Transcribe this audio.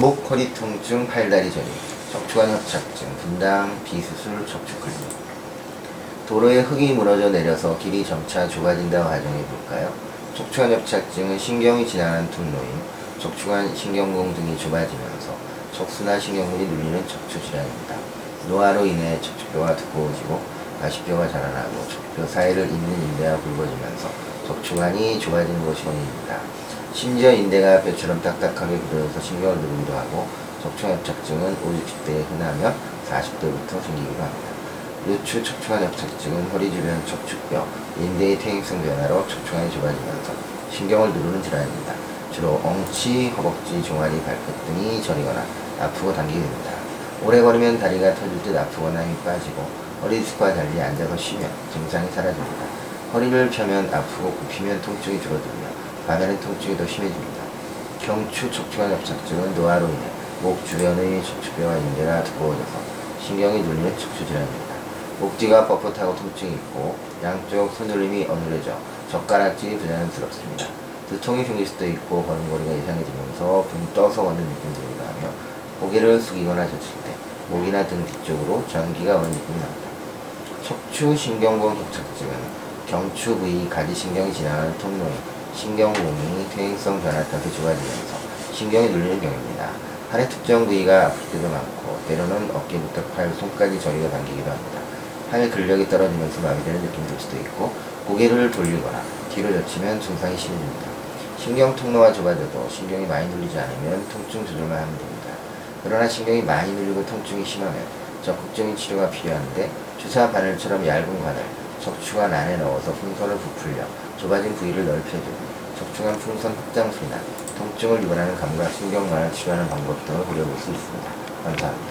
목 허리 통증, 팔다리 저림, 척추관 협착증, 분당, 비수술, 척추클리. 도로에 흙이 무너져 내려서 길이 점차 좁아진다 가정해 볼까요? 척추관 협착증은 신경이 지나가는 통로인 척추관 신경공 등이 좁아지면서 척수나 신경근이 눌리는 척추 질환입니다. 노화로 인해 척추뼈가 두꺼워지고 가시뼈가 자라나고 척추 사이를 잇는 인대가 굵어지면서 척추관이 좁아지는 것이 원인입니다. 심지어 인대가 배처럼 딱딱하게 굳어져서 신경을 누르기도 하고, 척추관 협착증은 50대에 흔하며 40대부터 생기기도 합니다. 요추 척추관 협착증은 허리 주변 척추뼈, 인대의 퇴행성 변화로 척추관이 좁아지면서 신경을 누르는 질환입니다. 주로 엉치, 허벅지, 종아리, 발끝 등이 저리거나 아프고 당기게 됩니다. 오래 걸으면 다리가 터질 듯 아프거나 힘이 빠지고, 허리디스크와 달리 앉아서 쉬면 증상이 사라집니다. 허리를 펴면 아프고 굽히면 통증이 줄어들며 밤에는 통증이 더 심해집니다. 경추 척추관 협착증은 노화로 인해 목 주변의 척추뼈와 인대가 두꺼워져서 신경이 눌리는 척추 질환입니다. 목뒤가 뻣뻣하고 통증이 있고 양쪽 손놀림이 어눌해져 젓가락질이 부자연스럽습니다. 두통이 생길 수도 있고 걸음걸이가 이상해지면서 붕 떠서 걷는 느낌이 들기도 하며 고개를 숙이거나 젖힐 때 목이나 등 뒤쪽으로 전기가 오는 느낌이 납니다. 척추 신경공 협착증은 경추 부위 가지신경이 지나가는 통로에 신경공이 퇴행성 변화 탓에 좁아지면서 신경이 눌리는 경우입니다. 하의 특정 부위가 아플 때도 많고 때로는 어깨부터 팔, 손까지 저리가 당기기도 합니다. 하의 근력이 떨어지면서 마비되는 느낌이 들 수도 있고 고개를 돌리거나 뒤로 젖히면 증상이 심해집니다. 신경 통로가 좁아져도 신경이 많이 눌리지 않으면 통증 조절만 하면 됩니다. 그러나 신경이 많이 눌리고 통증이 심하면 적극적인 치료가 필요한데 주사 바늘처럼 얇은 관을 척추관 안에 넣어서 풍선을 부풀려 좁아진 부위를 넓혀주고 척추관 풍선 확장술이나 통증을 유발하는 감각 신경관을 치료하는 방법 등을 고려볼 수 있습니다. 감사합니다.